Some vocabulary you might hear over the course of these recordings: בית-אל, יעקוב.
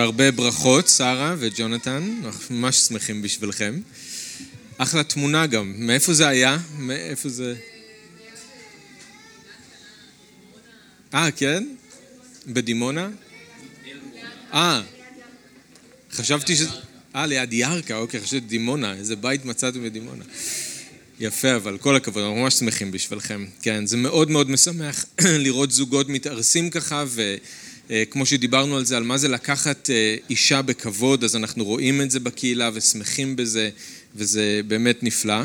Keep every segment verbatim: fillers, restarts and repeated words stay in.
הרבה ברכות, שרה וג'ונתן, אנחנו ממש שמחים בשבילכם. אחלה תמונה גם, מאיפה זה היה? מאיפה זה? אה, כן? בדימונה? אה, חשבתי ש... אה, ליד ירקה, אוקיי, חשבתי דימונה, איזה בית מצאתם בדימונה. יפה, אבל כל הכבוד, אנחנו ממש שמחים בשבילכם. כן, זה מאוד מאוד משמח לראות זוגות מתארסים ככה ו... כמו שדיברנו על זה, על מה זה לקחת אישה בכבוד, אז אנחנו רואים את זה בקהילה ושמחים בזה, וזה באמת נפלא.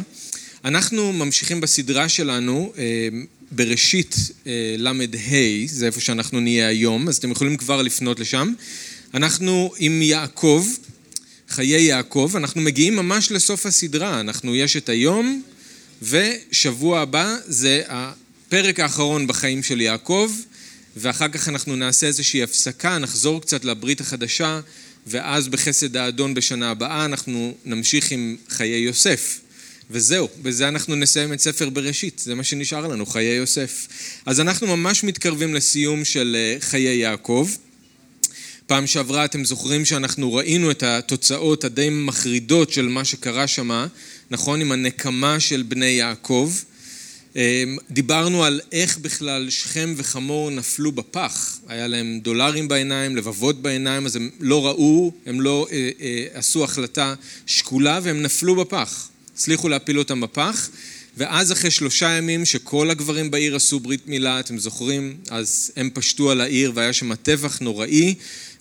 אנחנו ממשיכים בסדרה שלנו בראשית למד ה', זה איפה שאנחנו נהיה היום, אז אתם יכולים כבר לפנות לשם. אנחנו עם יעקב, חיי יעקב, אנחנו מגיעים ממש לסוף הסדרה, אנחנו יש את היום, ושבוע הבא זה הפרק האחרון בחיים של יעקב, ואחר כך אנחנו נעשה איזושהי הפסקה, נחזור קצת לברית החדשה, ואז בחסד האדון בשנה הבאה אנחנו נמשיך עם חיי יוסף. וזהו, בזה אנחנו נסיים את ספר בראשית, זה מה שנשאר לנו, חיי יוסף. אז אנחנו ממש מתקרבים לסיום של חיי יעקב. פעם שעברה אתם זוכרים שאנחנו ראינו את התוצאות הדי מחרידות של מה שקרה שמה, נכון, עם הנקמה של בני יעקב. דיברנו על איך בכלל שכם וחמור נפלו בפח, היה להם דולרים בעיניים, לבבות בעיניים, אז הם לא ראו, הם לא אה, אה, עשו החלטה שקולה והם נפלו בפח, הצליחו להפיל אותם בפח, ואז אחרי שלושה ימים שכל הגברים בעיר עשו ברית מילה, אתם זוכרים, אז הם פשטו על העיר והיה שם טבח נוראי,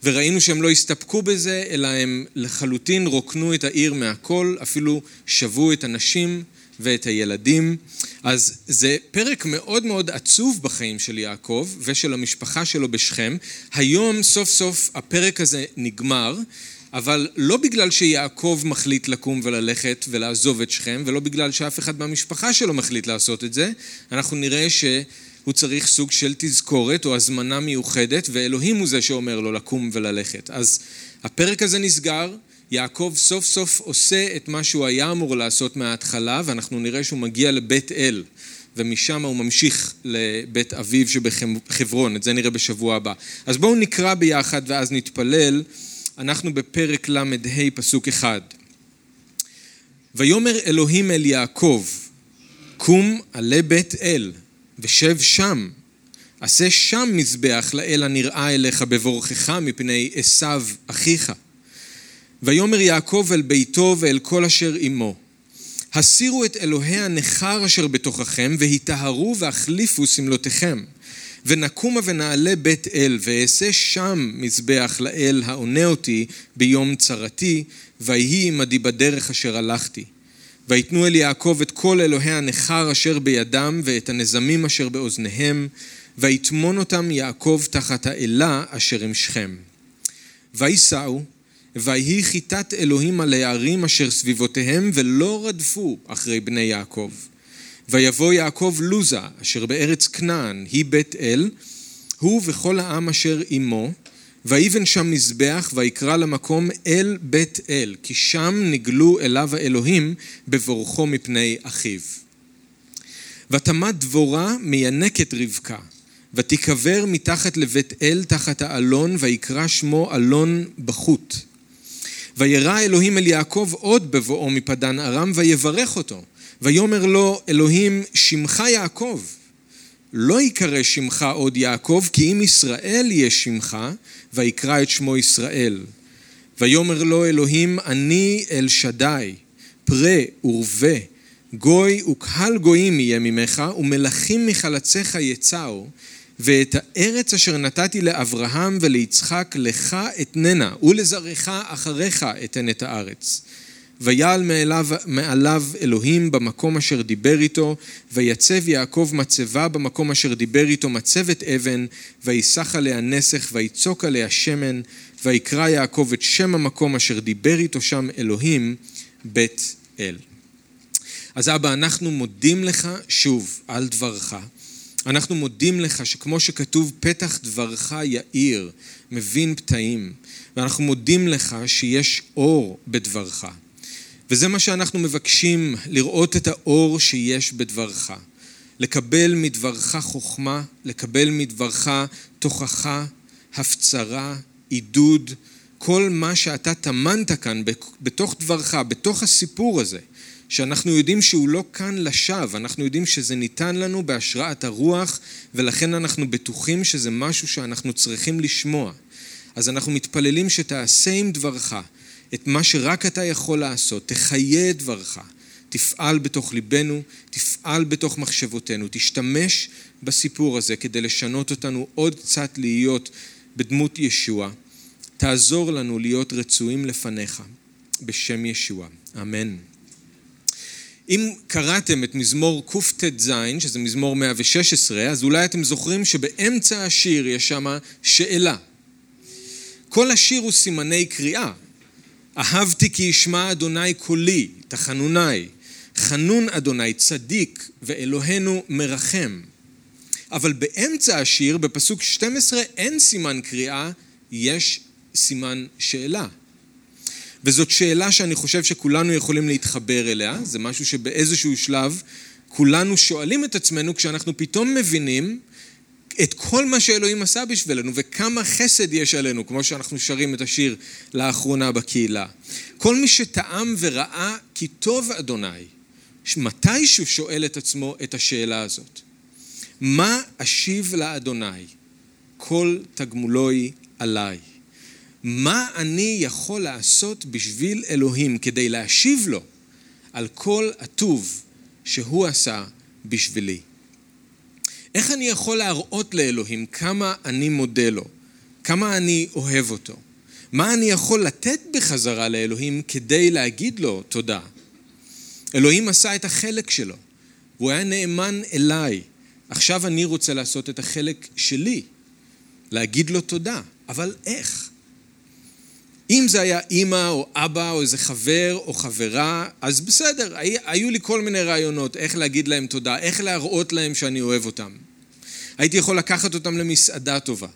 וראינו שהם לא הסתפקו בזה, אלא הם לחלוטין רוקנו את העיר מהכל, אפילו שבו את הנשים ואת הילדים. אז זה פרק מאוד מאוד עצוב בחיים של יעקב ושל המשפחה שלו בשכם. היום סוף סוף הפרק הזה נגמר, אבל לא בגלל שיעקב מחליט לקום וללכת ולעזוב את שכם, ולא בגלל שאף אחד מהמשפחה שלו מחליט לעשות את זה. אנחנו נראה שהוא צריך סוג של תזכורת או הזמנה מיוחדת, ואלוהים הוא זה שאומר לו לקום וללכת. אז הפרק הזה נסגר, יעקב סוף סוף עושה את מה שהוא היה אמור לעשות מההתחלה, ואנחנו נראה שהוא מגיע לבית-אל, ומשם הוא ממשיך לבית אביו שבחברון, את זה נראה בשבוע הבא. אז בואו נקרא ביחד ואז נתפלל, אנחנו בפרק למד ה' פסוק אחד. ויאמר אלוהים אל יעקב, קום עלה בית-אל, ושב שם, עשה שם מזבח לאל הנראה אליך בבורכך מפני עשיו אחיך. ויאמר יעקב אל ביתו ואל כל אשר עמו, הסירו את אלוהי הנכר אשר בתוככם, והיטהרו והחליפו סמלותיכם, ונקומה ונעלה בית אל, ואעשה שם מזבח לאל העונה אותי ביום צרתי, ויהי עמדי בדרך אשר הלכתי. ויתנו אל יעקב את כל אלוהי הנכר אשר בידם, ואת הנזמים אשר באוזניהם, ויתמון אותם יעקב תחת האלה אשר עם שכם. ויסעו, ויהי חיטת אלוהים על הערים אשר סביבותיהם, ולא רדפו אחרי בני יעקב. ויבוא יעקב לוזה, אשר בארץ כנען, היא בית אל, הוא וכל העם אשר עמו, ויבן שם מזבח, ויקרא למקום אל בית אל, כי שם נגלו אליו האלוהים בבורכו מפני אחיו. ותמת דבורה מינקת רבקה, ותיקבר מתחת לבית אל תחת האלון, ויקרא שמו אלון בחוט. וירא אלוהים אל יעקב עוד בבואו מפדן ארם, ויברך אותו. ויאמר לו אלוהים, שמך יעקב. לא יקרא שמך עוד יעקב, כי אם ישראל יהיה שמך, ויקרא את שמו ישראל. ויאמר לו אלוהים, אני אל שדי, פרה ורבה, גוי וקהל גויים יהיה ממך, ומלכים מחלציך יצאו, ואת הארץ אשר נתתי לאברהם וליצחק לך אתננה, ולזרעך אחריך אתן את הארץ. ויעל מעליו, מעליו אלוהים במקום אשר דיבר איתו, ויצב יעקב מצבה במקום אשר דיבר איתו מצבת אבן, ויסח עליה נסך ויצוק עליה שמן, ויקרא יעקב את שם המקום אשר דיבר איתו שם אלוהים בית אל. אז אבא, אנחנו מודים לך שוב על דברך. אנחנו מודים לך שכמו שכתוב פתח דברך יאיר, מבין פתאים, ואנחנו מודים לך שיש אור בדברך. וזה מה שאנחנו מבקשים, לראות את האור שיש בדברך. לקבל מדברך חוכמה, לקבל מדברך תוכחה, הפצרה, עידוד, כל מה שאתה תמנת כאן, בתוך דברך, בתוך הסיפור הזה, שאנחנו יודעים שהוא לא כאן לשווא, אנחנו יודעים שזה ניתן לנו בהשראת הרוח, ולכן אנחנו בטוחים שזה משהו שאנחנו צריכים לשמוע. אז אנחנו מתפללים שתעשה עם דברך את מה שרק אתה יכול לעשות, תחיה את דברך, תפעל בתוך ליבנו, תפעל בתוך מחשבותינו, תשתמש בסיפור הזה כדי לשנות אותנו עוד קצת להיות בדמות ישוע, תעזור לנו להיות רצויים לפניך, בשם ישוע, אמן. אם קראתם את מזמור קט"ז, שזה מזמור מאה ושש עשרה, אז אולי אתם זוכרים שבאמצע השיר יש שם שאלה. כל השיר הוא סימני קריאה. אהבתי כי ישמע אדוני קולי, תחנוני, חנון אדוני צדיק ואלוהינו מרחם. אבל באמצע השיר, בפסוק שתים עשרה, אין סימן קריאה, יש סימן שאלה. וזאת שאלה שאני חושב שכולנו יכולים להתחבר אליה, זה משהו שבאיזשהו שלב כולנו שואלים את עצמנו כשאנחנו פתאום מבינים את כל מה שאלוהים עשה בשבילנו וכמה חסד יש עלינו, כמו שאנחנו שרים את השיר לאחרונה בקהילה. כל מי שטעם וראה כי טוב אדוני, מתישהו שואל את עצמו את השאלה הזאת. מה אשיב לאדוני? כל תגמולוי עליי. מה אני יכול לעשות בשביל אלוהים כדי להשיב לו על כל הטוב שהוא עשה בשבילי? איך אני יכול להראות לאלוהים כמה אני מודה לו, כמה אני אוהב אותו? מה אני יכול לתת בחזרה לאלוהים כדי להגיד לו תודה? אלוהים עשה את החלק שלו, הוא היה נאמן אליי. עכשיו אני רוצה לעשות את החלק שלי, להגיד לו תודה, אבל איך? אם זה היה אמא או אבא או איזה חבר או חברה, אז בסדר, היו לי כל מיני רעיונות, איך להגיד להם תודה, איך להראות להם שאני אוהב אותם. הייתי יכול לקחת אותם למסעדה טובה,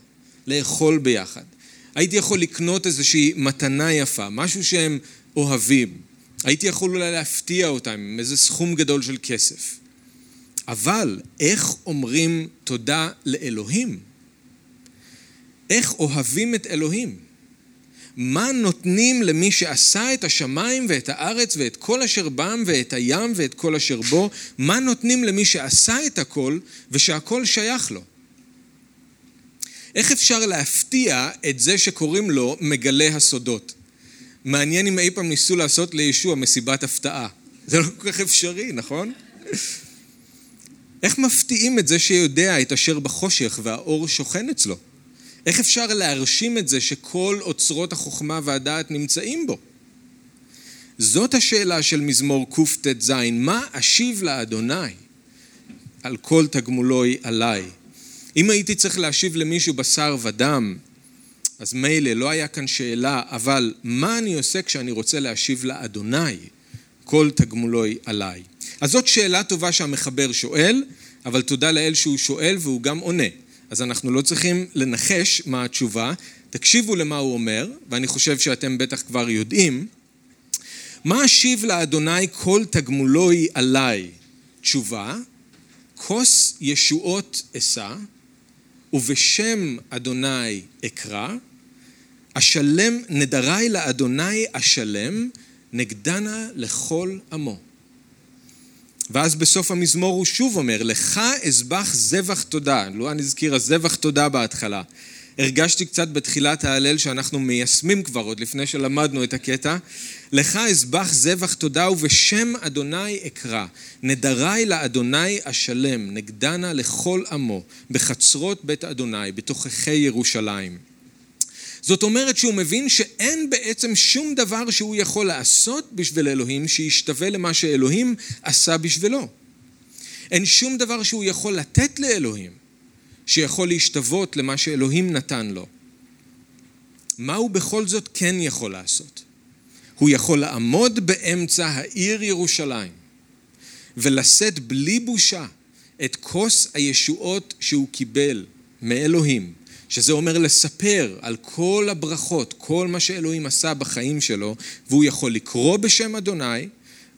לאכול ביחד. הייתי יכול לקנות איזושהי מתנה יפה, משהו שהם אוהבים. הייתי יכול אולי להפתיע אותם עם איזה סכום גדול של כסף. אבל איך אומרים תודה לאלוהים? איך אוהבים את אלוהים? מה נותנים למי שעשה את השמיים ואת הארץ ואת כל אשר בם ואת הים ואת כל אשר בו? מה נותנים למי שעשה את הכל ושהכל שייך לו? איך אפשר להפתיע את זה שקוראים לו מגלה הסודות? מעניין אם אי פעם ניסו לעשות לישוע מסיבת הפתעה. זה לא כל כך אפשרי, נכון? איך מפתיעים את זה שיודע את אשר בחושך והאור שוכן אצלו? איך אפשר להרשים את זה שכל אוצרות החוכמה והדעת נמצאים בו? זאת השאלה של מזמור קט"ז, מה אשיב לאדוני על כל תגמולוי עליי? אם הייתי צריך להשיב למישהו בשר ודם, אז מילא לא היה כאן שאלה, אבל מה אני עושה כשאני רוצה להשיב לאדוני כל תגמולוי עליי? אז זאת שאלה טובה שהמחבר שואל, אבל תודה לאל שהוא שואל והוא גם עונה. אז אנחנו לא צריכים לנחש מה התשובה, תקשיבו למה הוא אומר, ואני חושב שאתם בטח כבר יודעים. מה אשיב לאדוני כל תגמולוי עליי? תשובה, כוס ישועות אשא, ובשם אדוני אקרא, אשלם נדרי לאדוני אשלם, נגדנה לכל עמו. ואז בסוף המזמור הוא שוב אומר, לך אזבח זבח תודה. לא אני אזכיר, הזבח תודה בהתחלה. הרגשתי קצת בתחילת ההלל שאנחנו מיישמים כבר עוד לפני שלמדנו את הקטע. לך אזבח זבח תודה ובשם אדוני אקרא. נדרי לאדוני אשלם, נגדנה לכל עמו, בחצרות בית אדוני, בתוככי ירושלים. זאת אומרת שהוא מבין שאין בעצם שום דבר שהוא יכול לעשות בשביל אלוהים שישתווה למה שאלוהים עשה בשבילו. אין שום דבר שהוא יכול לתת לאלוהים שיכול להשתוות למה שאלוהים נתן לו. מה הוא בכל זאת כן יכול לעשות? הוא יכול לעמוד באמצע העיר ירושלים ולשאת בלי בושה את כוס הישועות שהוא קיבל מאלוהים. שזה אומר לספר על כל הברכות, כל מה שאלוהים עשה בחיים שלו, והוא יכול לקרוא בשם אדוני,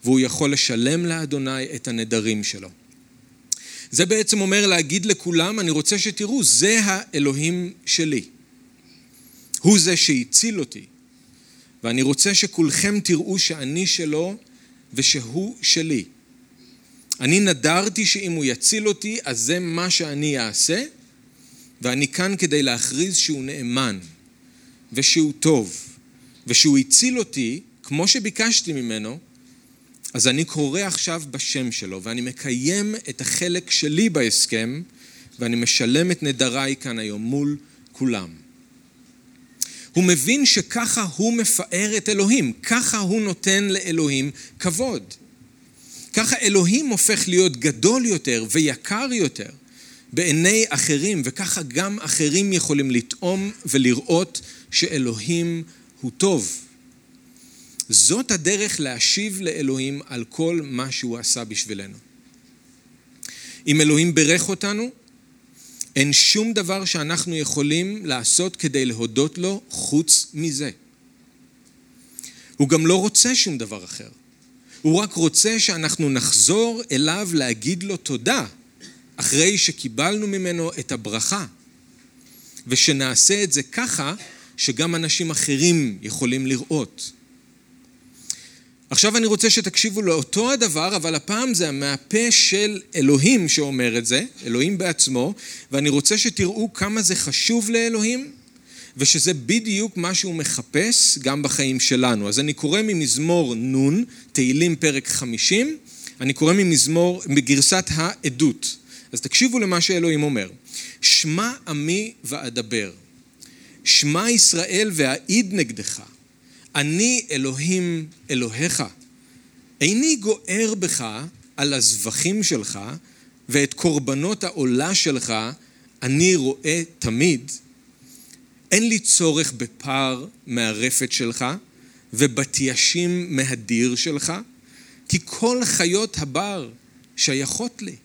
והוא יכול לשלם לאדוני את הנדרים שלו. זה בעצם אומר להגיד לכולם, אני רוצה שתראו, זה האלוהים שלי. הוא זה שהציל אותי, ואני רוצה שכולכם תראו שאני שלו ושהוא שלי. אני נדרתי שאם הוא יציל אותי, אז זה מה שאני אעשה, ואני כאן כדי להכריז שהוא נאמן, ושהוא טוב, ושהוא הציל אותי, כמו שביקשתי ממנו, אז אני קורא עכשיו בשם שלו, ואני מקיים את החלק שלי בהסכם, ואני משלם את נדריי כאן היום מול כולם. הוא מבין שככה הוא מפאר את אלוהים, ככה הוא נותן לאלוהים כבוד. ככה אלוהים הופך להיות גדול יותר ויקר יותר בעיני אחרים, וככה גם אחרים יכולים לטעום ולראות שאלוהים הוא טוב. זאת הדרך להשיב לאלוהים על כל מה שהוא עשה בשבילנו. אם אלוהים ברך אותנו, אין שום דבר שאנחנו יכולים לעשות כדי להודות לו חוץ מזה. הוא גם לא רוצה שום דבר אחר. הוא רק רוצה שאנחנו נחזור אליו להגיד לו תודה, אחרי שקיבלנו ממנו את הברכה, ושנעשה את זה ככה שגם אנשים אחרים יכולים לראות. עכשיו אני רוצה שתקשיבו לאותו הדבר, אבל הפעם זה מהפה של אלוהים שאומר את זה, אלוהים בעצמו, ואני רוצה שתראו כמה זה חשוב לאלוהים, ושזה בדיוק מה שהוא מחפש גם בחיים שלנו. אז אני קורא ממזמור נון, תהילים פרק חמישים, אני קורא ממזמור בגרסת העדות. אז תקשיבו למה שאלוהים אומר. שמע עמי ואדבר, שמע ישראל ואעיד נגדך, אני אלוהים אלוהיך, איני גוער בך על הזבחים שלך, ואת קורבנות העולה שלך אני רואה תמיד. אין לי צורך בפר מהרפת שלך, ובתיישים מהדיר שלך, כי כל חיות הבר שייכות לי,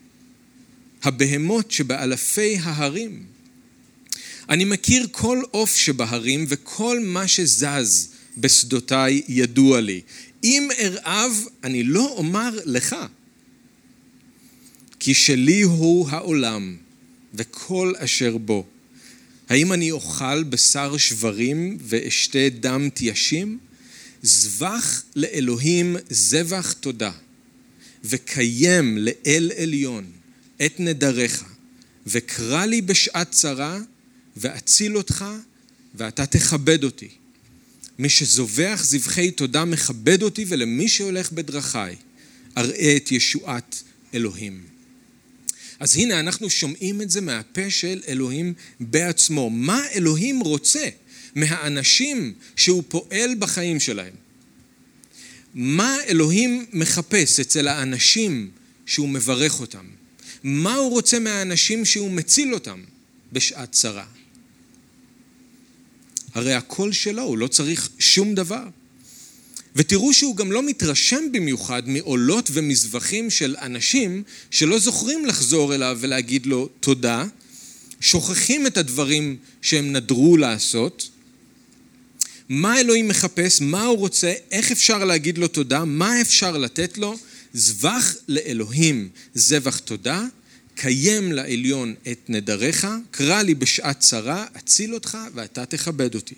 הבהמות שבאלפי ההרים. אני מכיר כל עוף שבהרים, וכל מה שזז בשדותיי ידוע לי. אם ארעב אני לא אומר לך, כי שלי הוא העולם וכל אשר בו. האם אני אוכל בשר שברים ואשתה דם תיישים? זבח לאלוהים זבח תודה, וקיים לאל עליון את נדריך, וקרא לי בשעת צרה ואציל אותך ואתה תכבד אותי. מי שזובח זבחי תודה מכבד אותי, ולמי שהולך בדרכי אראה את ישועת אלוהים. אז הנה אנחנו שומעים את זה מהפה של אלוהים בעצמו. מה אלוהים רוצה מהאנשים שהוא פועל בחיים שלהם? מה אלוהים מחפש אצל האנשים שהוא מברך אותם? מה הוא רוצה מהאנשים שהוא מציל אותם בשעת צרה? הרי הכל שלו, הוא לא צריך שום דבר. ותראו שהוא גם לא מתרשם במיוחד מעולות ומזבחים של אנשים שלא זוכרים לחזור אליו ולהגיד לו תודה, שוכחים את הדברים שהם נדרו לעשות. מה אלוהים מחפש? מה הוא רוצה? איך אפשר להגיד לו תודה? מה אפשר לתת לו? זבח לאלוהים זבח תודה, קיים לעליון את נדריך, קרא לי בשעת צרה, אציל אותך ואתה תכבד אותי.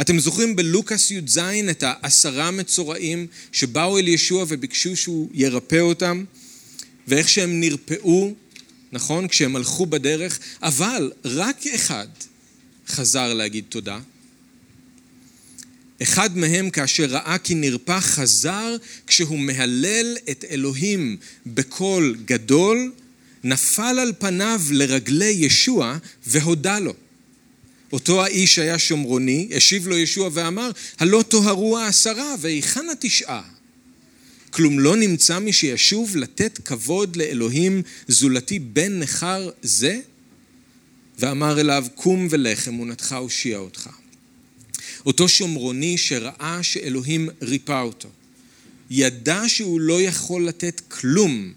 אתם זוכרים בלוקס י"ז את העשרה מצורעים שבאו אל ישוע וביקשו שהוא ירפא אותם, ואיך שהם נרפאו, נכון? כשהם הלכו בדרך, אבל רק אחד חזר להגיד תודה. אחד מהם, כאשר ראה כי נרפא, חזר כשהוא מהלל את אלוהים בקול גדול, נפל על פניו לרגלי ישוע והודה לו. אותו האיש היה שומרוני, השיב לו ישוע ואמר, הלא תוהרו העשרה והיכן התשעה? כלום לא נמצא מי שישוב לתת כבוד לאלוהים זולתי בן נכר זה? ואמר אליו, קום ולך, אמונתך הושיעה אותך. אותו שומרוני שראה שאלוהים ריפא אותו, ידע שהוא לא יכול לתת כלום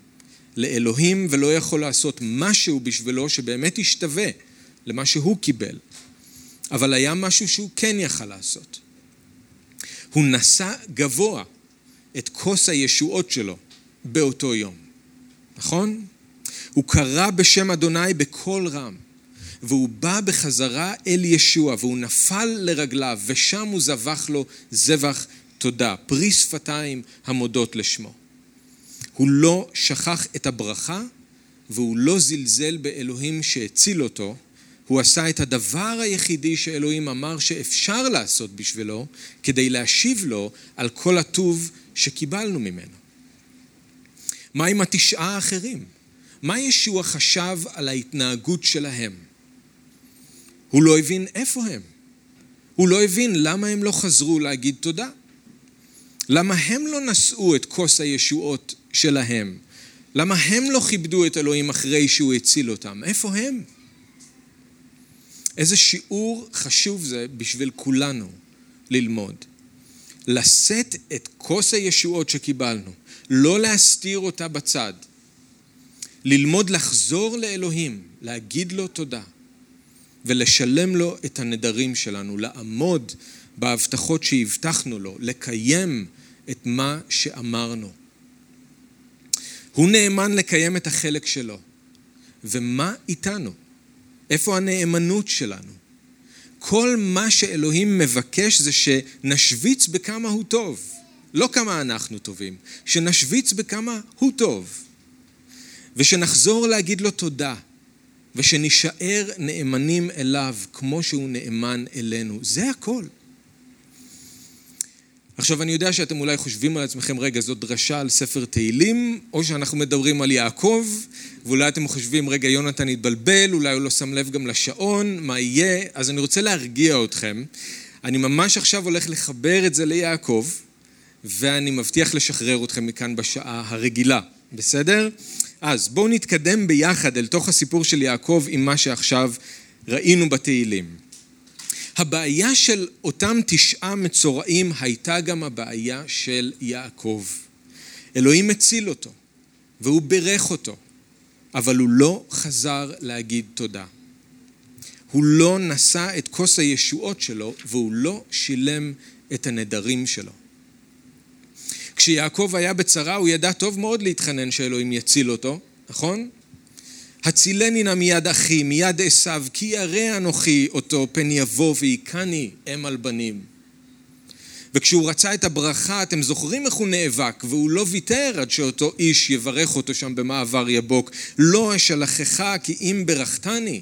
לאלוהים ולא יכול לעשות משהו בשבילו שבאמת ישתווה למה שהוא קיבל. אבל היה משהו שהוא כן יכל לעשות. הוא נשא גבוה את כוס הישועות שלו באותו יום. נכון? הוא קרא בשם אדוני בקול רם. והוא בא בחזרה אל ישוע, והוא נפל לרגליו, ושם הוא זבח לו זבח תודה, פרי שפתיים המודות לשמו. הוא לא שכח את הברכה, והוא לא זלזל באלוהים שהציל אותו, הוא עשה את הדבר היחידי שאלוהים אמר שאפשר לעשות בשבילו, כדי להשיב לו על כל הטוב שקיבלנו ממנו. מה עם התשעה האחרים? מה ישוע חשב על ההתנהגות שלהם? הוא לא הבין איפה הם. הוא לא הבין למה הם לא חזרו להגיד תודה. למה הם לא נשאו את כוס הישועות שלהם? למה הם לא כיבדו את אלוהים אחרי שהוא הציל אותם? איפה הם? איזה שיעור חשוב זה בשביל כולנו ללמוד. לשאת את כוס הישועות שקיבלנו, לא להסתיר אותה בצד. ללמוד לחזור לאלוהים, להגיד לו תודה, ולשלם לו את הנדרים שלנו, לעמוד בהבטחות שהבטחנו לו, לקיים את מה שאמרנו. הוא נאמן לקיים את החלק שלו. ומה איתנו? איפה הנאמנות שלנו? כל מה שאלוהים מבקש זה שנשוויץ בכמה הוא טוב. לא כמה אנחנו טובים, שנשוויץ בכמה הוא טוב. ושנחזור להגיד לו תודה, ושנישאר נאמנים אליו כמו שהוא נאמן אלינו. זה הכל. עכשיו אני יודע שאתם אולי חושבים על עצמכם, רגע, זאת דרשה על ספר תהילים, או שאנחנו מדברים על יעקב, ואולי אתם חושבים, רגע, יונתן התבלבל, אולי הוא לא שם לב גם לשעון, מה יהיה? אז אני רוצה להרגיע אתכם. אני ממש עכשיו הולך לחבר את זה ליעקב, ואני מבטיח לשחרר אתכם מכאן בשעה הרגילה. בסדר? אז בואו נתקדם ביחד אל תוך הסיפור של יעקב עם מה שעכשיו ראינו בתהילים. הבעיה של אותם תשעה מצורעים הייתה גם הבעיה של יעקב. אלוהים הציל אותו והוא ברך אותו, אבל הוא לא חזר להגיד תודה. הוא לא נשא את כוס הישועות שלו והוא לא שילם את הנדרים שלו. כשיעקב היה בצרה הוא ידע טוב מאוד להתחנן שאלוהים יציל אותו, נכון? הצילני נא מיד אחי, מיד עשיו, כי ירא אנוכי אותו פן יבוא והיכני אם על בנים. וכשהוא רצה את הברכה, אתם זוכרים איך הוא נאבק, והוא לא ויתר עד שאותו איש יברך אותו שם במעבר יבוק. לא אשלחך כי אם ברכתני.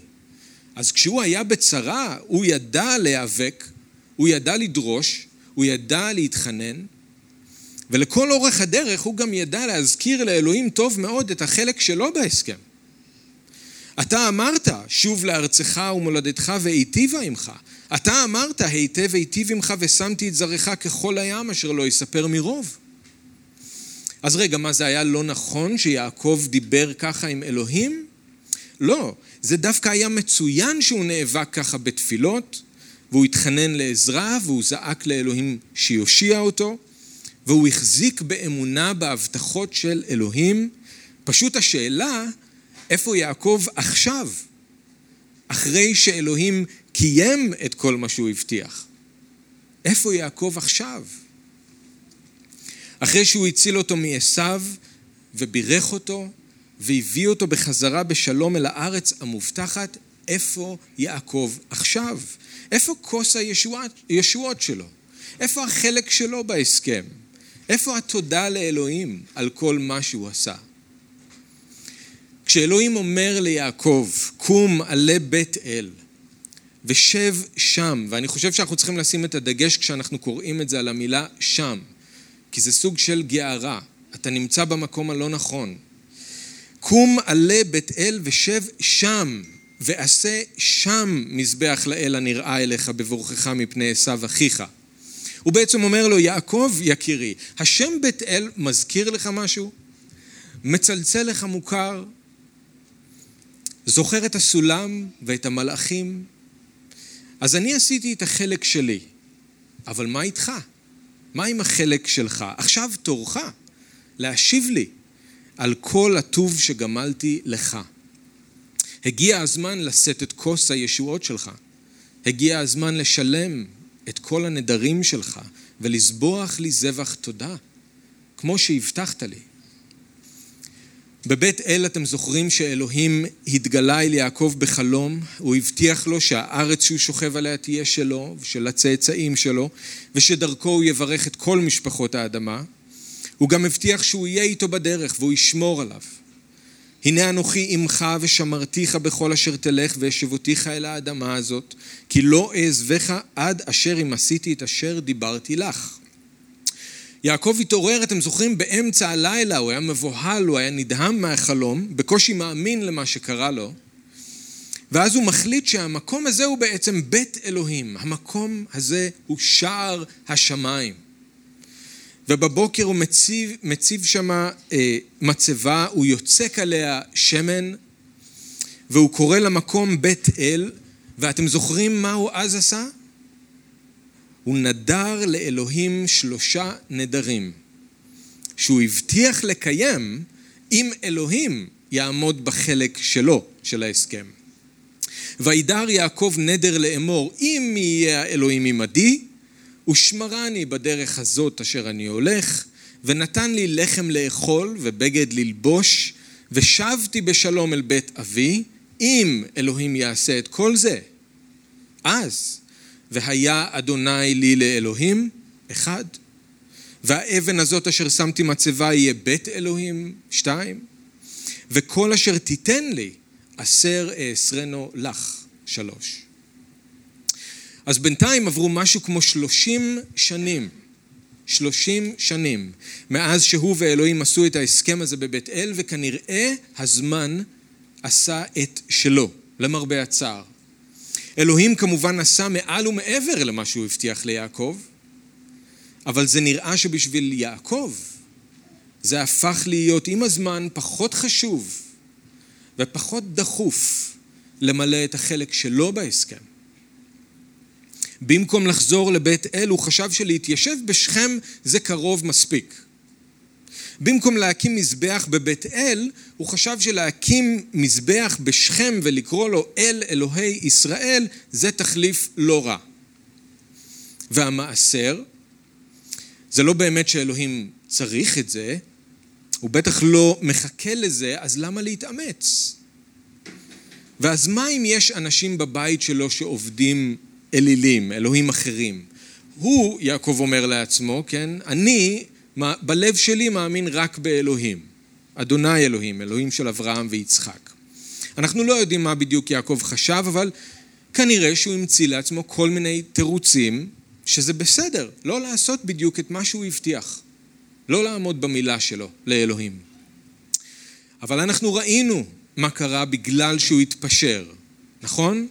אז כשהוא היה בצרה, הוא ידע להיאבק, הוא ידע לדרוש, הוא ידע להתחנן, ולכל אורך הדרך הוא גם ידע להזכיר לאלוהים טוב מאוד את החלק שלו בהסכם. אתה אמרת, שוב לארצך ומולדתך והיטיבה עמך. אתה אמרת, היטב היטיב עמך ושמתי את זרעך ככל הים אשר לא יספר מרוב. אז רגע, מה זה היה לא נכון שיעקב דיבר ככה עם אלוהים? לא, זה דווקא היה מצוין שהוא נאבק ככה בתפילות, והוא התחנן לעזרה והוא זעק לאלוהים שיושיע אותו, והוא החזיק באמונה בהבטחות של אלוהים. פשוט השאלה, איפה יעקב עכשיו, אחרי שאלוהים קיים את כל מה שהוא הבטיח? איפה יעקב עכשיו? אחרי שהוא הציל אותו מעשיו, ובירך אותו, והביא אותו בחזרה בשלום אל הארץ המובטחת, איפה יעקב עכשיו? איפה כוס הישועות שלו? איפה החלק שלו בהסכם? איפה התודה לאלוהים על כל מה שהוא עשה? כשאלוהים אומר ליעקב, קום עלה בית אל ושב שם, ואני חושב שאנחנו צריכים לשים את הדגש כשאנחנו קוראים את זה על המילה שם, כי זה סוג של גערה, אתה נמצא במקום הלא נכון. קום עלה בית אל ושב שם, ועשה שם מזבח לאל הנראה אליך בבורכך מפני עשיו אחיך. הוא בעצם אומר לו, יעקב יקירי, השם בית אל מזכיר לך משהו? מצלצל לך מוכר? זוכר את הסולם ואת המלאכים? אז אני עשיתי את החלק שלי, אבל מה איתך? מה עם החלק שלך? עכשיו תורך להשיב לי על כל הטוב שגמלתי לך. הגיע הזמן לשאת את כוס הישועות שלך. הגיע הזמן לשלם את כל הנדרים שלך ולזבוח לי זבח תודה, כמו שהבטחת לי. בבית אל אתם זוכרים שאלוהים התגלה אל יעקב בחלום, הוא הבטיח לו שהארץ שהוא שוכב עליה תהיה שלו, של הצאצאים שלו, ושדרכו הוא יברך את כל משפחות האדמה. הוא גם הבטיח שהוא יהיה איתו בדרך והוא ישמור עליו. הנה אנוכי עמך ושמרתיך בכל אשר תלך וישבותיך אל האדמה הזאת, כי לא אעזבך עד אשר אם עשיתי את אשר דיברתי לך. יעקב התעורר, אתם זוכרים, באמצע הלילה, הוא היה מבוהל, הוא היה נדהם מהחלום, בקושי מאמין למה שקרה לו, ואז הוא מחליט שהמקום הזה הוא בעצם בית אלוהים, המקום הזה הוא שער השמיים. ובבוקר הוא מציב, מציב שמה אה, מצבה, הוא יוצק עליה שמן, והוא קורא למקום בית אל, ואתם זוכרים מה הוא אז עשה? הוא נדר לאלוהים שלושה נדרים, שהוא הבטיח לקיים אם אלוהים יעמוד בחלק שלו, של ההסכם. וידר יעקב נדר לאמור, אם יהיה האלוהים עמדי, ושמרני בדרך הזאת אשר אני הולך, ונתן לי לחם לאכול ובגד ללבוש, ושבתי בשלום אל בית אבי, אם אלוהים יעשה את כל זה. אז, והיה אדוני לי לאלוהים, אחד. והאבן הזאת אשר שמתי מצבה יהיה בית אלוהים, שתיים. וכל אשר תיתן לי, עשר אעשרנו לך, שלוש. אז בינתיים עברו משהו כמו שלושים שנים, שלושים שנים, מאז שהוא ואלוהים עשו את ההסכם הזה בבית אל, וכנראה הזמן עשה את שלו, למרבה הצער. אלוהים כמובן עשה מעל ומעבר למה שהוא הבטיח ליעקב, אבל זה נראה שבשביל יעקב זה הפך להיות עם הזמן פחות חשוב ופחות דחוף למלא את החלק שלו בהסכם. במקום לחזור לבית אל, הוא חשב שלהתיישב בשכם זה קרוב מספיק. במקום להקים מזבח בבית אל, הוא חשב שלהקים מזבח בשכם ולקרוא לו אל אלוהי ישראל, זה תחליף לא רע. והמעשר, זה לא באמת שאלוהים צריך את זה, הוא בטח לא מחכה לזה, אז למה להתאמץ? ואז מה אם יש אנשים בבית שלו שעובדים אלילים, אלוהים אחרים? הוא, יעקב אומר לעצמו, כן, אני... מה, בלב שלי מאמין רק באלוהים, אדוני אלוהים, אלוהים של אברהם ויצחק. אנחנו לא יודעים מה בדיוק יעקב חשב, אבל כנראה שהוא המציא לעצמו כל מיני תירוצים שזה בסדר, לא לעשות בדיוק את מה שהוא הבטיח, לא לעמוד במילה שלו לאלוהים. אבל אנחנו ראינו מה קרה בגלל שהוא התפשר, נכון?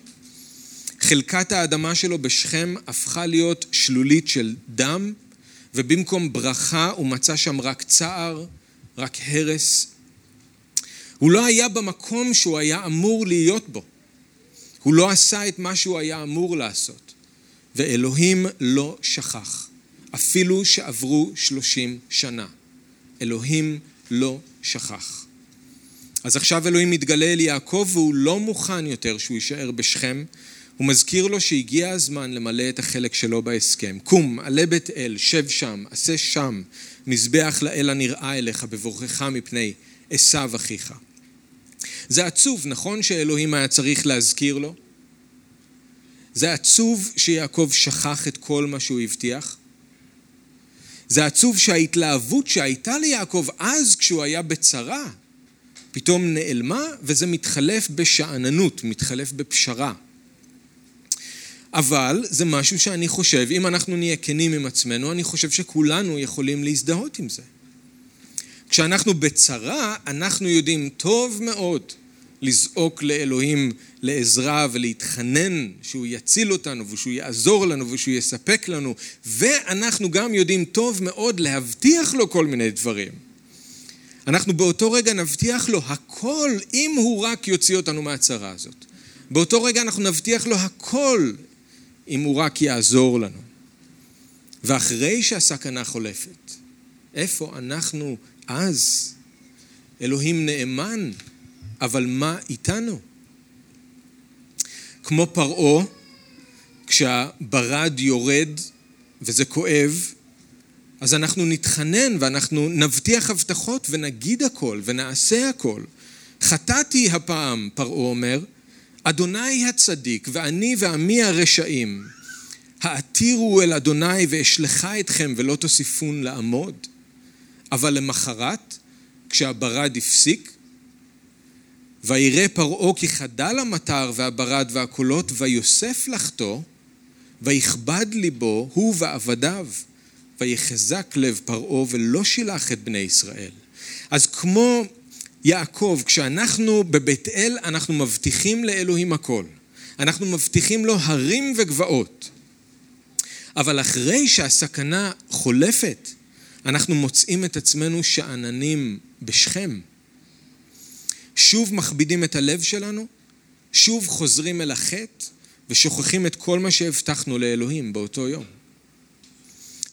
חלקת האדמה שלו בשכם הפכה להיות שלולית של דם, ובמקום ברכה הוא מצא שם רק צער, רק הרס. הוא לא היה במקום שהוא היה אמור להיות בו. הוא לא עשה את מה שהוא היה אמור לעשות. ואלוהים לא שכח. אפילו שעברו שלושים שנה. אלוהים לא שכח. אז עכשיו אלוהים מתגלה אל יעקב והוא לא מוכן יותר שהוא יישאר בשכם. הוא מזכיר לו שהגיע הזמן למלא את החלק שלו בהסכם. קום, עלה בית אל, שב שם, עשה שם, מזבח לאל הנראה אליך בבורכך מפני עשיו אחיך. זה עצוב, נכון שאלוהים היה צריך להזכיר לו? זה עצוב שיעקב שכח את כל מה שהוא הבטיח? זה עצוב שההתלהבות שהייתה ליעקב אז כשהוא היה בצרה, פתאום נעלמה וזה מתחלף בשעננות, מתחלף בפשרה. אבל זה משהו שאני חושב, אם אנחנו נהיה כנים עם עצמנו, אני חושב שכולנו יכולים להזדהות עם זה. כשאנחנו בצרה, אנחנו יודעים טוב מאוד לזעוק לאלוהים לעזרה ולהתחנן שהוא יציל אותנו ושהוא יעזור לנו ושהוא יספק לנו, ואנחנו גם יודעים טוב מאוד להבטיח לו כל מיני דברים. אנחנו באותו רגע נבטיח לו הכל אם הוא רק יוציא אותנו מהצרה הזאת. באותו רגע אנחנו נבטיח לו הכל אם הוא רק יעזור לנו. ואחרי שהסכנה חולפת, איפה אנחנו אז? אלוהים נאמן, אבל מה איתנו? כמו פרעה, כשהברד יורד וזה כואב, אז אנחנו נתחנן ואנחנו נבטיח הבטחות ונגיד הכל ונעשה הכל. חטאתי הפעם, פרעה אומר, אדוני הצדיק ואני ועמי הרשעים. העתירו אל אדוני ואשלחה אתכם ולא תוסיפון לעמוד. אבל למחרת, כשהברד הפסיק, וירא פרעה כי חדל המטר והברד והקולות, ויוסף לחתו, ויכבד ליבו הוא ועבדיו, ויחזק לב פרעה ולא שילח את בני ישראל. אז כמו יעקב, כשאנחנו בבית אל, אנחנו מבטיחים לאלוהים הכל. אנחנו מבטיחים לו הרים וגבעות. אבל אחרי שהסכנה חולפת, אנחנו מוצאים את עצמנו שאננים בשכם. שוב מכבידים את הלב שלנו, שוב חוזרים אל החטא, ושוכחים את כל מה שהבטחנו לאלוהים באותו יום.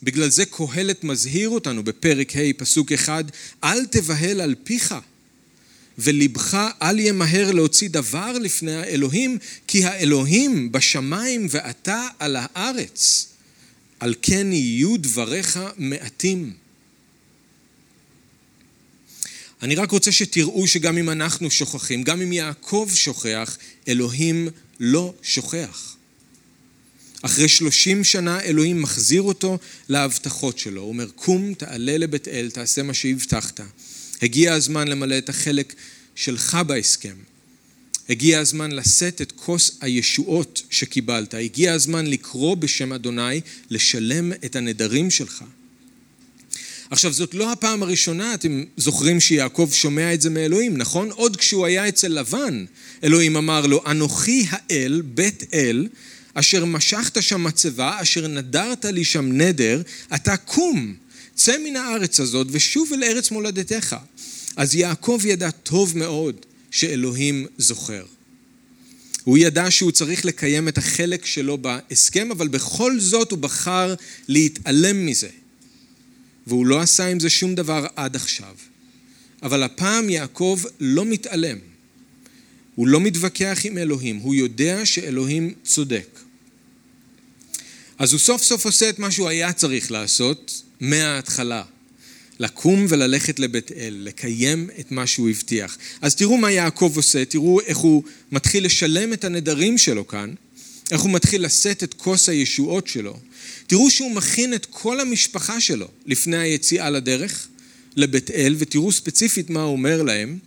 בגלל זה קהלת מזהיר אותנו בפרק ה' פסוק אחד, אל תבהל על פיך, ולבך אל ימהר להוציא דבר לפני האלוהים, כי האלוהים בשמיים ואתה על הארץ. על כן יהיו דבריך מעטים. אני רק רוצה שתראו שגם אם אנחנו שוכחים, גם אם יעקב שוכח, אלוהים לא שוכח. אחרי שלושים שנה אלוהים מחזיר אותו להבטחות שלו. הוא אומר, קום, תעלה לבית אל, תעשה מה שהבטחת. הגיע הזמן למלא את החלק שלך בהסכם. הגיע הזמן לשאת את כוס הישועות שקיבלת. הגיע הזמן לקרוא בשם אדוני, לשלם את הנדרים שלך. עכשיו, זאת לא הפעם הראשונה, אתם זוכרים שיעקב שומע את זה מאלוהים, נכון? עוד כשהוא היה אצל לבן, אלוהים אמר לו, אנוכי האל, בית אל, אשר משכת שם מצבה, אשר נדרת לי שם נדר, אתה קום, צא מן הארץ הזאת ושוב אל ארץ מולדתך. אז יעקב ידע טוב מאוד שאלוהים זוכר. הוא ידע שהוא צריך לקיים את החלק שלו בהסכם, אבל בכל זאת הוא בחר להתעלם מזה. והוא לא עשה עם זה שום דבר עד עכשיו. אבל הפעם יעקב לא מתעלם. הוא לא מתווכח עם אלוהים, הוא יודע שאלוהים צודק. אז הוא סוף סוף עושה את מה שהוא היה צריך לעשות מההתחלה. לקום וללכת לבית אל, לקיים את מה שהוא הבטיח. אז תראו מה יעקב עושה, תראו איך הוא מתחיל לשלם את הנדרים שלו כאן, איך הוא מתחיל לשאת את כוס הישועות שלו. תראו שהוא מכין את כל המשפחה שלו לפני היציאה לדרך לבית אל, ותראו ספציפית מה הוא אומר להם.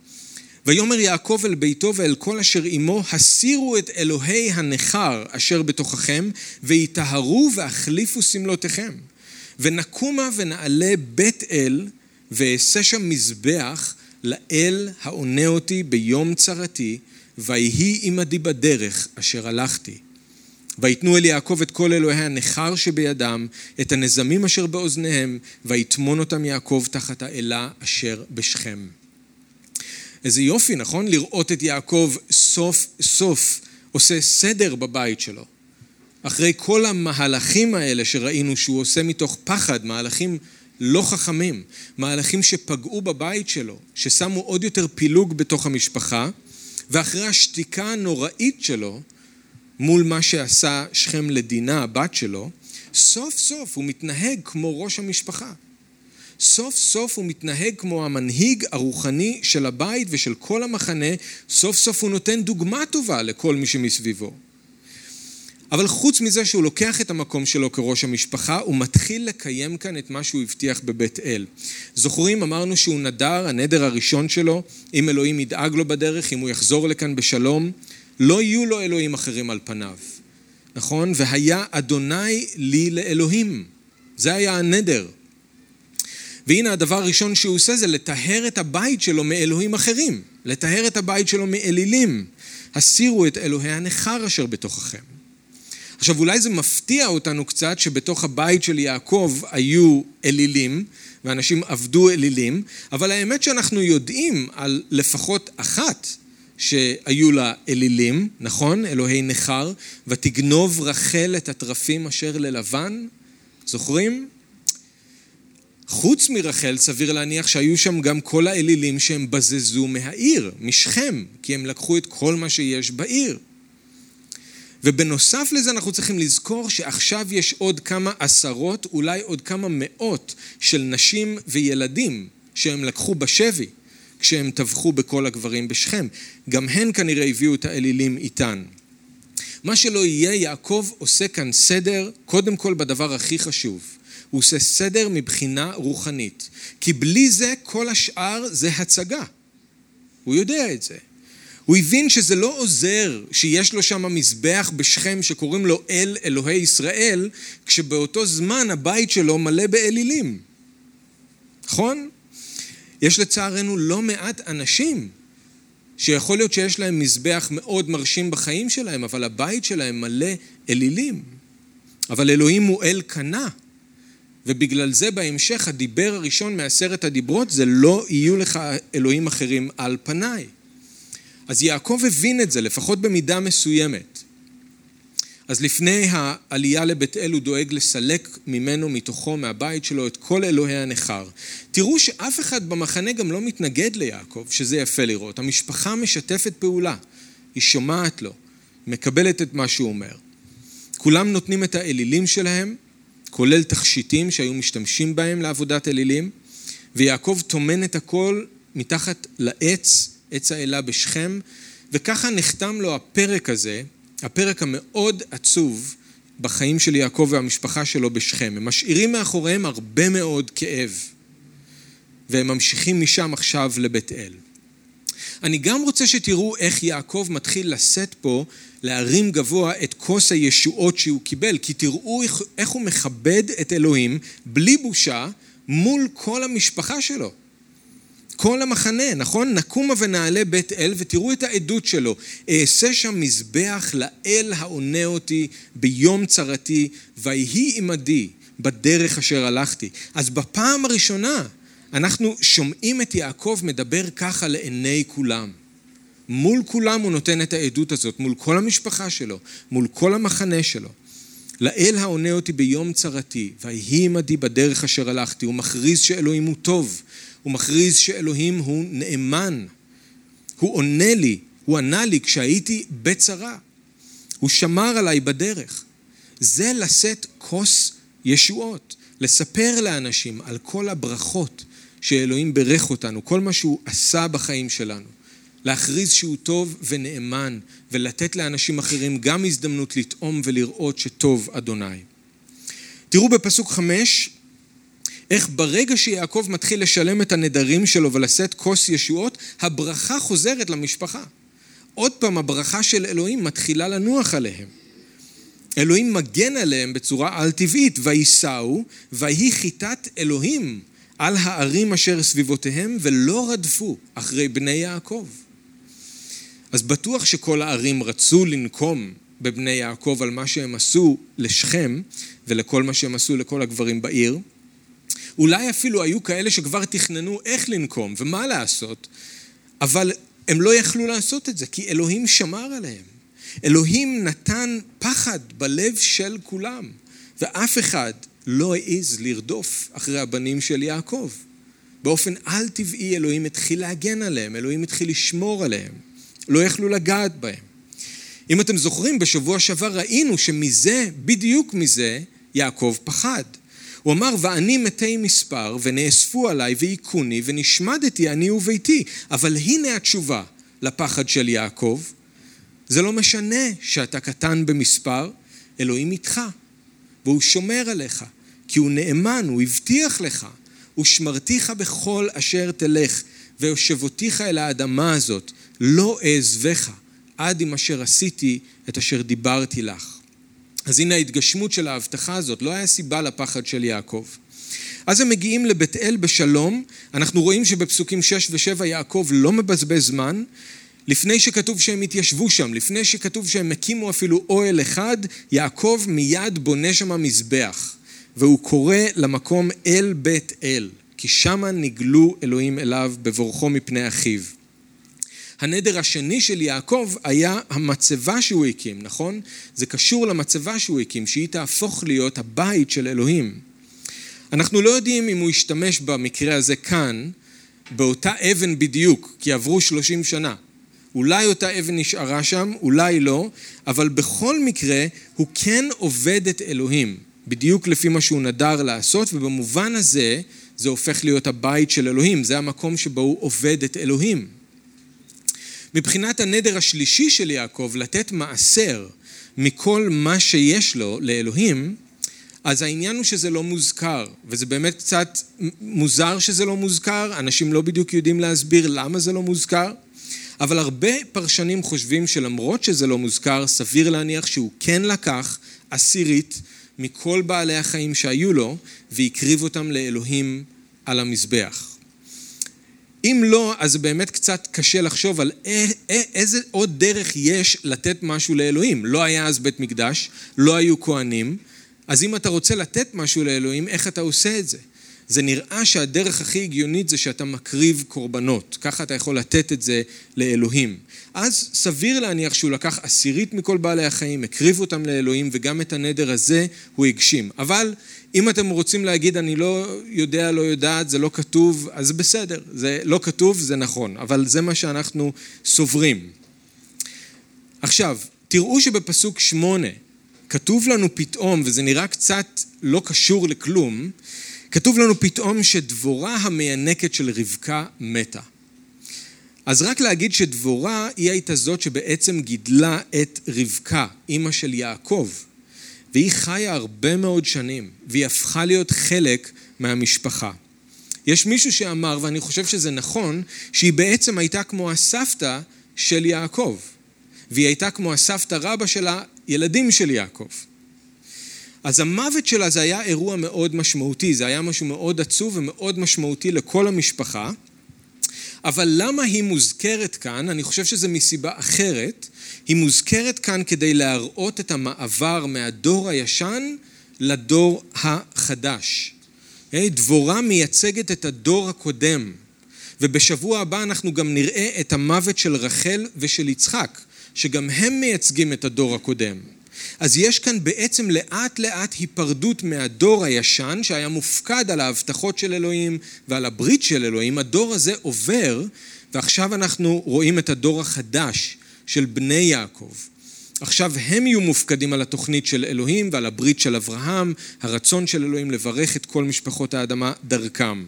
ויאמר יעקב אל ביתו ואל כל אשר עמו, הסירו את אלוהי הנכר אשר בתוככם, ויטהרו ואחליפו סמלותיכם. ונקומה ונעלה בית אל, ואעשה שם מזבח לאל העונה אותי ביום צרתי, ויהי עמדי בדרך אשר הלכתי. ויתנו אל יעקב את כל אלוהי הנכר שבידם, את הנזמים אשר באוזניהם, ויתמון אותם יעקב תחת האלה אשר בשכם. איזה יופי, נכון? לראות את יעקב סוף סוף עושה סדר בבית שלו. אחרי כל המהלכים האלה שראינו שהוא עושה מתוך פחד, מהלכים לא חכמים, מהלכים שפגעו בבית שלו, ששמו עוד יותר פילוג בתוך המשפחה, ואחרי השתיקה הנוראית שלו, מול מה שעשה שכם לדינה, הבת שלו, סוף סוף הוא מתנהג כמו ראש המשפחה. סוף סוף הוא מתנהג כמו המנהיג הרוחני של הבית ושל כל המחנה, סוף סוף הוא נותן דוגמה טובה לכל מי שמסביבו. אבל חוץ מזה שהוא לוקח את המקום שלו כראש המשפחה, הוא מתחיל לקיים כאן את מה שהוא הבטיח בבית אל. זוכרים, אמרנו שהוא נדר, הנדר הראשון שלו, אם אלוהים ידאג לו בדרך, אם הוא יחזור לכאן בשלום, לא יהיו לו אלוהים אחרים על פניו. נכון? והיה אדוני לי לאלוהים. זה היה הנדר. והנה הדבר הראשון שהוא עושה זה לטהר את הבית שלו מאלוהים אחרים. לטהר את הבית שלו מאלילים. הסירו את אלוהי הנכר אשר בתוככם. עכשיו אולי זה מפתיע אותנו קצת שבתוך הבית של יעקב היו אלילים, ואנשים עבדו אלילים, אבל האמת שאנחנו יודעים על לפחות אחת שהיו לה אלילים, נכון? אלוהי נחר, ותגנוב רחל את הטרפים אשר ללבן, זוכרים? חוץ מרחל סביר להניח שהיו שם גם כל האלילים שהם בזזו מהעיר, משכם, כי הם לקחו את כל מה שיש בעיר. ובנוסף לזה אנחנו צריכים לזכור שעכשיו יש עוד כמה עשרות, אולי עוד כמה מאות של נשים וילדים שהם לקחו בשבי, כשהם טבחו בכל הגברים בשכם. גם הן כנראה הביאו את האלילים איתן. מה שלא יהיה, יעקב עושה כאן סדר, קודם כל בדבר הכי חשוב. הוא עושה סדר מבחינה רוחנית. כי בלי זה כל השאר זה הצגה. הוא יודע את זה. הוא הבין שזה לא עוזר שיש לו שם מזבח בשכם שקוראים לו אל אלוהי ישראל, כשבאותו זמן הבית שלו מלא באלילים. נכון? יש לצערנו לא מעט אנשים שיכול להיות שיש להם מזבח מאוד מרשים בחיים שלהם, אבל הבית שלהם מלא אלילים. אבל אלוהים הוא אל קנה. ובגלל זה בהמשך הדיבר הראשון מעשרת הדיברות זה לא יהיו לך אלוהים אחרים על פניי. אז יעקב הבין את זה, לפחות במידה מסוימת. אז לפני העלייה לבית אל הוא דואג לסלק ממנו, מתוכו, מהבית שלו, את כל אלוהי הנכר. תראו שאף אחד במחנה גם לא מתנגד ליעקב, שזה יפה לראות. המשפחה משתפת פעולה, היא שומעת לו, מקבלת את מה שהוא אומר. כולם נותנים את האלילים שלהם, כולל תכשיטים שהיו משתמשים בהם לעבודת אלילים, ויעקב תומן את הכל מתחת לעץ, עץ האלה בשכם, וככה נחתם לו הפרק הזה, הפרק המאוד עצוב בחיים של יעקב והמשפחה שלו בשכם. הם משאירים מאחוריהם הרבה מאוד כאב, והם ממשיכים משם עכשיו לבית אל. אני גם רוצה שתראו איך יעקב מתחיל לשאת פה, להרים גבוה את כוס הישועות שהוא קיבל, כי תראו איך הוא מכבד את אלוהים בלי בושה מול כל המשפחה שלו. כל המחנה, נכון? נקומה ונעלה בית אל, ותראו את העדות שלו. אעשה שם מזבח לאל העונה אותי ביום צרתי, ויהי עמדי בדרך אשר הלכתי. אז בפעם הראשונה אנחנו שומעים את יעקב מדבר ככה לעיני כולם. מול כולם הוא נותן את העדות הזאת, מול כל המשפחה שלו, מול כל המחנה שלו. לאל העונה אותי ביום צרתי, ויהי עמדי בדרך אשר הלכתי. הוא מכריז שאלוהים הוא טוב. הוא מכריז שאלוהים הוא נאמן. הוא עונה לי, הוא ענה לי כשהייתי בצרה. הוא שמר עליי בדרך. זה לשאת כוס ישועות, לספר לאנשים על כל הברכות שאלוהים ברך אותנו, כל מה שהוא עשה בחיים שלנו. להכריז שהוא טוב ונאמן, ולתת לאנשים אחרים גם הזדמנות לטעום ולראות שטוב אדוני. תראו בפסוק חמש, איך ברגע שיעקב מתחיל לשלם את הנדרים שלו ולשאת כוס ישועות, הברכה חוזרת למשפחה. עוד פעם הברכה של אלוהים מתחילה לנוח עליהם. אלוהים מגן עליהם בצורה על טבעית, ויסעו, ויהי חיטת אלוהים על הערים אשר סביבותיהם, ולא רדפו אחרי בני יעקב. אז בטוח שכל הערים רצו לנקום בבני יעקב על מה שהם עשו לשכם, ולכל מה שהם עשו לכל הגברים בעיר. אולי אפילו היו כאלה שכבר תכננו איך לנקום ומה לעשות, אבל הם לא יכלו לעשות את זה, כי אלוהים שמר עליהם. אלוהים נתן פחד בלב של כולם, ואף אחד לא העז לרדוף אחרי הבנים של יעקב. באופן על טבעי אלוהים התחיל להגן עליהם, אלוהים התחיל לשמור עליהם, לא יכלו לגעת בהם. אם אתם זוכרים, בשבוע שעבר ראינו שמזה, בדיוק מזה, יעקב פחד. הוא אמר, ואני מתי מספר, ונאספו עליי, והיכוני, ונשמדתי אני וביתי. אבל הנה התשובה לפחד של יעקב. זה לא משנה שאתה קטן במספר, אלוהים איתך, והוא שומר עליך, כי הוא נאמן, הוא הבטיח לך, הוא שמרתיך בכל אשר תלך, ויושבותיך אל האדמה הזאת, לא אעזבך, עד אם אשר עשיתי את אשר דיברתי לך. אז הנה ההתגשמות של ההבטחה הזאת, לא היה סיבה לפחד של יעקב. אז הם מגיעים לבית אל בשלום, אנחנו רואים שבפסוקים שש ושבע יעקב לא מבזבז זמן, לפני שכתוב שהם התיישבו שם, לפני שכתוב שהם הקימו אפילו אוהל אחד, יעקב מיד בונה שם מזבח, והוא קורא למקום אל בית אל, כי שמה נגלו אלוהים אליו בבורחו מפני אחיו. הנדר השני של יעקב היה המצבה שהוא הקים, נכון? זה קשור למצבה שהוא הקים, שהיא תהפוך להיות הבית של אלוהים. אנחנו לא יודעים אם הוא השתמש במקרה הזה כאן, באותה אבן בדיוק, כי עברו שלושים שנה. אולי אותה אבן נשארה שם, אולי לא, אבל בכל מקרה הוא כן עובד את אלוהים, בדיוק לפי מה שהוא נדר לעשות, ובמובן הזה זה הופך להיות הבית של אלוהים, זה המקום שבו הוא עובד את אלוהים. מבחינת הנדר השלישי של יעקב, לתת מעשר מכל מה שיש לו לאלוהים, אז העניין הוא שזה לא מוזכר, וזה באמת קצת מוזר שזה לא מוזכר, אנשים לא בדיוק יודעים להסביר למה זה לא מוזכר, אבל הרבה פרשנים חושבים שלמרות שזה לא מוזכר, סביר להניח שהוא כן לקח עשירית מכל בעלי החיים שהיו לו, והקריב אותם לאלוהים על המזבח. אם לא, אז באמת קצת קשה לחשוב על איזה עוד דרך יש לתת משהו לאלוהים. לא היה אז בית מקדש, לא היו כהנים, אז אם אתה רוצה לתת משהו לאלוהים, איך אתה עושה את זה? זה נראה שהדרך הכי הגיונית זה שאתה מקריב קורבנות, ככה אתה יכול לתת את זה לאלוהים. אז סביר להניח שהוא לקח עשירית מכל בעלי החיים, הקריב אותם לאלוהים, וגם את הנדר הזה הוא הגשים. אבל אם אתם רוצים להגיד אני לא יודע, לא יודעת, זה לא כתוב, אז בסדר, זה לא כתוב, זה נכון, אבל זה מה שאנחנו סוברים. עכשיו, תראו שבפסוק שמונה, כתוב לנו פתאום, וזה נראה קצת לא קשור לכלום, כתוב לנו פתאום שדבורה המענקת של רבקה מתה. אז רק להגיד שדבורה היא הייתה זאת שבעצם גידלה את רבקה, אמא של יעקב, והיא חיה הרבה מאוד שנים, והיא הפכה להיות חלק מהמשפחה. יש מישהו שאמר, ואני חושב שזה נכון, שהיא בעצם הייתה כמו הסבתא של יעקב, והיא הייתה כמו הסבתא רבא שלה, ילדים של יעקב. אז המוות שלה זה היה אירוע מאוד משמעותי, זה היה משהו מאוד עצוב ומאוד משמעותי לכל המשפחה, אבל למה היא מוזכרת כאן? אני חושב שזה מסיבה אחרת, היא מוזכרת כאן כדי להראות את המעבר מהדור הישן לדור החדש. דבורה מייצגת את הדור הקודם, ובשבוע הבא אנחנו גם נראה את המוות של רחל ושל יצחק, שגם הם מייצגים את הדור הקודם. אז יש כאן בעצם לאט לאט היפרדות מהדור הישן שהיה מופקד על ההבטחות של אלוהים ועל הברית של אלוהים. הדור הזה עובר, ועכשיו אנחנו רואים את הדור החדש של בני יעקב. עכשיו הם יהיו מופקדים על התוכנית של אלוהים ועל הברית של אברהם, הרצון של אלוהים לברך את כל משפחות האדמה דרכם.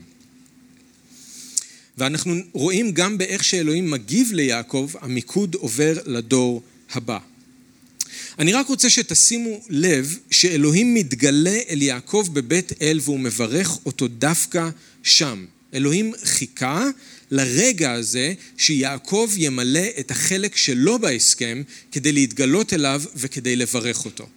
ואנחנו רואים גם באיך שאלוהים מגיב ליעקב, המיקוד עובר לדור הבא. אני רק רוצה שתשימו לב שאלוהים מתגלה אל יעקב בבית אל, והוא מברך אותו דווקא שם. אלוהים חיכה לרגע הזה שיעקב ימלא את החלק שלו בהסכם כדי להתגלות אליו וכדי לברך אותו.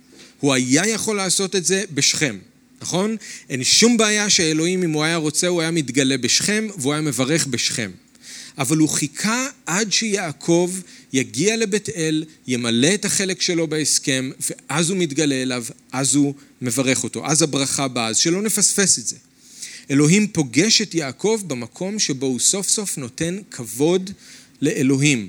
הוא היה יכול לעשות את זה בשכם. נכון? אין שום בעיה שאלוהים, אם הוא היה רוצה, הוא היה מתגלה בשכם, והוא היה מברך בשכם. אבל הוא חיכה עד שיעקב יגיע לבית אל, ימלא את החלק שלו בהסכם, ואז הוא מתגלה אליו, אז הוא מברך אותו. אז הברכה באה, אז שלא נפספס את זה. אלוהים פוגש את יעקב במקום שבו הוא סוף סוף נותן כבוד לאלוהים.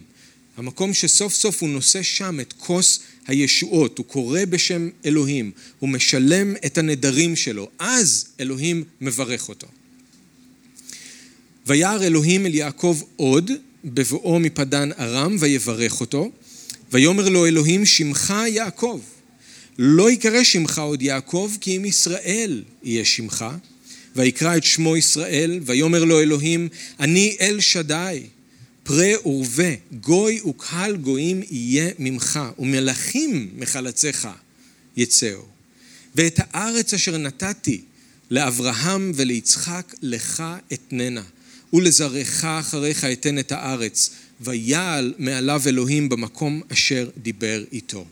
המקום שסוף סוף הוא נושא שם את כוס הישועות, הוא קורא בשם אלוהים, הוא משלם את הנדרים שלו, אז אלוהים מברך אותו. וירא אלוהים אל יעקב עוד, בבואו מפדן ארם, ויברך אותו, ויאמר לו אלוהים, שמך יעקב, לא יקרא שמך עוד יעקב, כי אם ישראל יהיה שמך, ויקרא את שמו ישראל, ויאמר לו אלוהים, אני אל שדאי, פרה ורבה, גוי וקהל גויים יהיה ממך, ומלכים מחלציך יצאו. ואת הארץ אשר נתתי לאברהם וליצחק לך אתננה, ולזרעך אחריך אתן את הארץ, ויעל מעליו אלוהים במקום אשר דיבר איתו.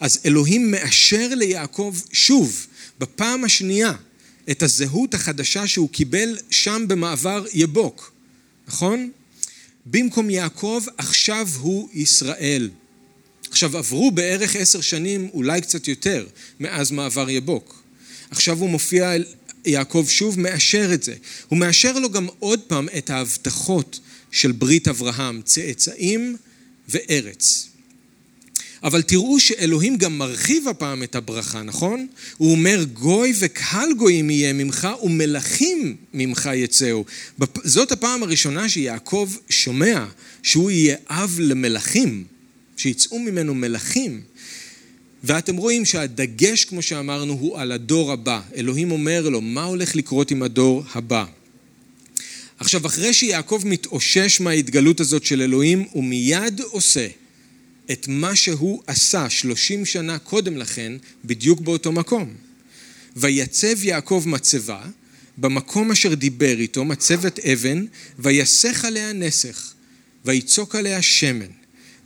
אז אלוהים מאשר ליעקב שוב, בפעם השנייה, את הזהות החדשה שהוא קיבל שם במעבר יבוק, נכון? במקום יעקב, עכשיו הוא ישראל. עכשיו עברו בערך עשר שנים, אולי קצת יותר, מאז מעבר יבוק. עכשיו הוא מופיע אל יעקב שוב, מאשר את זה. הוא מאשר לו גם עוד פעם את ההבטחות של ברית אברהם, צאצאים וארץ. אבל תראו שאלוהים גם מרחיב הפעם את הברכה, נכון? הוא אומר, גוי וקהל גויים יהיה ממך ומלכים ממך יצאו. זאת הפעם הראשונה שיעקב שומע שהוא יהיה אב למלכים, שיצאו ממנו מלכים. ואתם רואים שהדגש, כמו שאמרנו, הוא על הדור הבא. אלוהים אומר לו, מה הולך לקרות עם הדור הבא? עכשיו, אחרי שיעקב מתאושש מההתגלות הזאת של אלוהים, הוא מיד עושה את מה שהוא עשה שלושים שנה קודם לכן, בדיוק באותו מקום. ויצב יעקב מצבה, במקום אשר דיבר איתו, מצבת אבן, ויסך עליה נסך, ויצוק עליה שמן.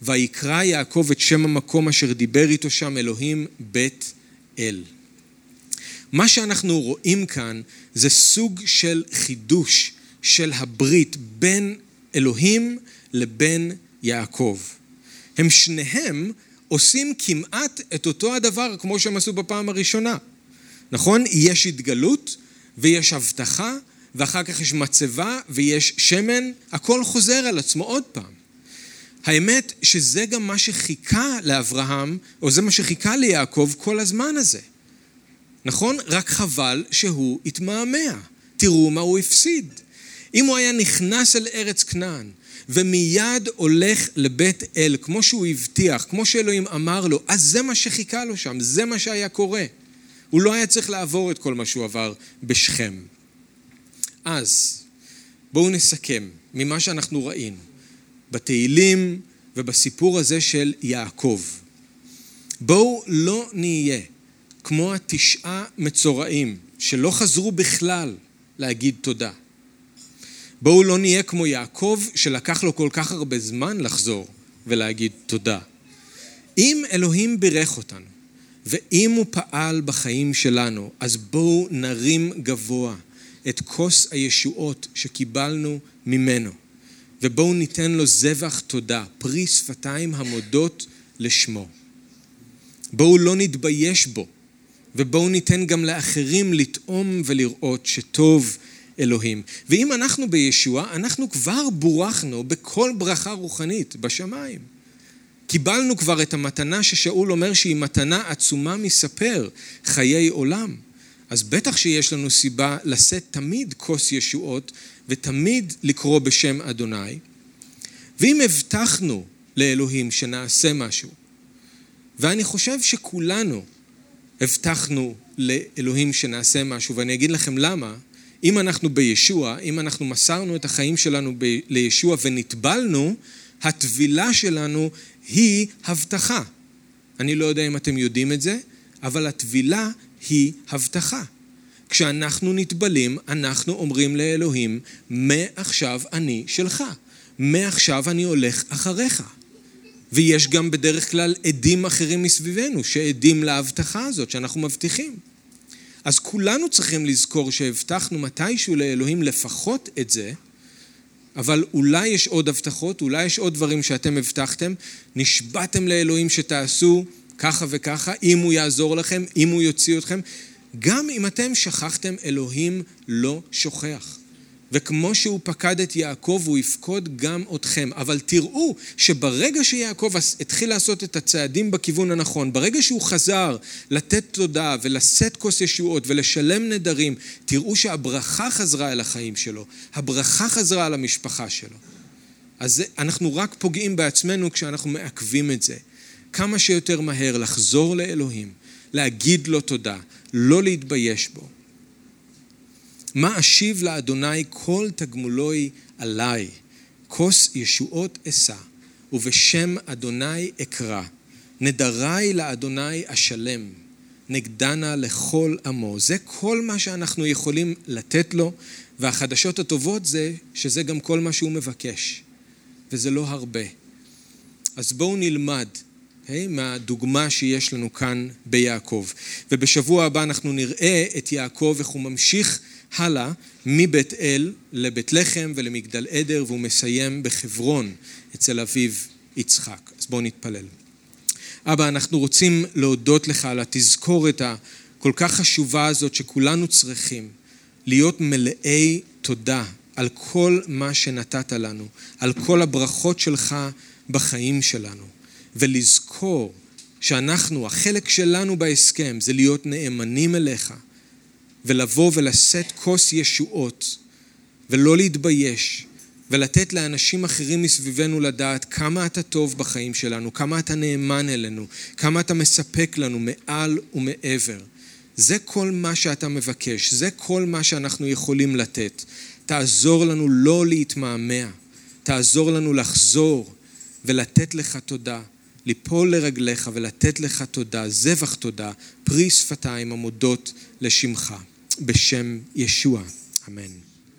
ויקרא יעקב את שם המקום אשר דיבר איתו שם אלוהים, בית אל. מה שאנחנו רואים כאן זה סוג של חידוש של הברית בין אלוהים לבין יעקב. הם שניהם עושים כמעט את אותו הדבר כמו שהם עשו בפעם הראשונה. נכון? יש התגלות ויש הבטחה ואחר כך יש מצבה ויש שמן. הכל חוזר על עצמו עוד פעם. האמת שזה גם מה שחיכה לאברהם, או זה מה שחיכה ליעקב כל הזמן הזה. נכון? רק חבל שהוא התמהמה. תראו מה הוא הפסיד. אם הוא היה נכנס אל ארץ כנען, ומיד הולך לבית אל, כמו שהוא הבטיח, כמו שאלוהים אמר לו, אז זה מה שחיכה לו שם, זה מה שהיה קורה. הוא לא היה צריך לעבור את כל מה שהוא עבר בשכם. אז, בואו נסכם ממה שאנחנו ראינו. בתהילים ובסיפור הזה של יעקב. בואו לא נהיה כמו התשעה מצורעים שלא חזרו בכלל להגיד תודה. בואו לא נהיה כמו יעקב שלקח לו כל כך הרבה זמן לחזור ולהגיד תודה. אם אלוהים בירך אותנו ואם הוא פעל בחיים שלנו, אז בואו נרים גבוה את כוס הישועות שקיבלנו ממנו. ובואו ניתן לו זבח תודה, פרי שפתיים המודות לשמו. בואו לא נתבייש בו, ובואו ניתן גם לאחרים לטעום ולראות שטוב אלוהים. ואם אנחנו בישוע, אנחנו כבר בורחנו בכל ברכה רוחנית בשמיים. קיבלנו כבר את המתנה ששאול אומר שהיא מתנה עצומה מספר, חיי עולם. אז בטח שיש לנו סיבה לשאת תמיד כוס ישועות, ותמיד לקרוא בשם אדוני. ואם הבטחנו לאלוהים שנעשה משהו, ואני חושב שכולנו הבטחנו לאלוהים שנעשה משהו, ואני אגיד לכם למה, אם אנחנו בישוע, אם אנחנו מסרנו את החיים שלנו ב- לישוע ונטבלנו, התבילה שלנו היא הבטחה. אני לא יודע אם אתם יודעים את זה, אבל התבילה היא הבטחה. כשאנחנו נטבלים, אנחנו אומרים לאלוהים, מעכשיו אני שלך, מעכשיו אני הולך אחריך. ויש גם בדרך כלל עדים אחרים מסביבנו, שעדים להבטחה הזאת שאנחנו מבטיחים. אז כולנו צריכים לזכור שהבטחנו מתישהו לאלוהים לפחות את זה, אבל אולי יש עוד הבטחות, אולי יש עוד דברים שאתם הבטחתם, נשבעתם לאלוהים שתעשו ככה וככה, אם הוא יעזור לכם, אם הוא יוציא אתכם, גם אם אתם שכחתם, אלוהים לא שוכח. וכמו שהוא פקד את יעקב, הוא יפקוד גם אתכם. אבל תראו שברגע שיעקב התחיל לעשות את הצעדים בכיוון הנכון, ברגע שהוא חזר לתת תודה ולשאת כוס ישועות ולשלם נדרים, תראו שהברכה חזרה אל החיים שלו, הברכה חזרה על המשפחה שלו. אז אנחנו רק פוגעים בעצמנו כשאנחנו מעכבים את זה. כמה שיותר מהר לחזור לאלוהים, להגיד לו תודה, לא להתבייש בו. מה אשיב לאדוני כל תגמולוי עליי, כוס ישועות אשא, ובשם אדוני אקרא, נדרי לאדוני אשלם, נגדנה לכל עמו. זה כל מה שאנחנו יכולים לתת לו, והחדשות הטובות זה שזה גם כל מה שהוא מבקש, וזה לא הרבה. אז בואו נלמד. Okay, מהדוגמה שיש לנו כאן ביעקב. ובשבוע הבא אנחנו נראה את יעקב איך הוא ממשיך הלאה מבית אל לבית לחם ולמגדל עדר, והוא מסיים בחברון אצל אביו יצחק. אז בואו נתפלל. אבא, אנחנו רוצים להודות לך על התזכורת הכל כך חשובה הזאת שכולנו צריכים להיות מלאי תודה על כל מה שנתת לנו, על כל הברכות שלך בחיים שלנו. ולזכור שאנחנו, החלק שלנו בהסכם, זה להיות נאמנים אליך, ולבוא ולשאת כוס ישועות, ולא להתבייש, ולתת לאנשים אחרים מסביבנו לדעת כמה אתה טוב בחיים שלנו, כמה אתה נאמן אלינו, כמה אתה מספק לנו מעל ומעבר. זה כל מה שאתה מבקש, זה כל מה שאנחנו יכולים לתת. תעזור לנו לא להתמהמה, תעזור לנו לחזור ולתת לך תודה, ליפול לרגליך ולתת לך תודה, זבח תודה, פרי שפתיים עמודות לשמך, בשם ישוע, אמן.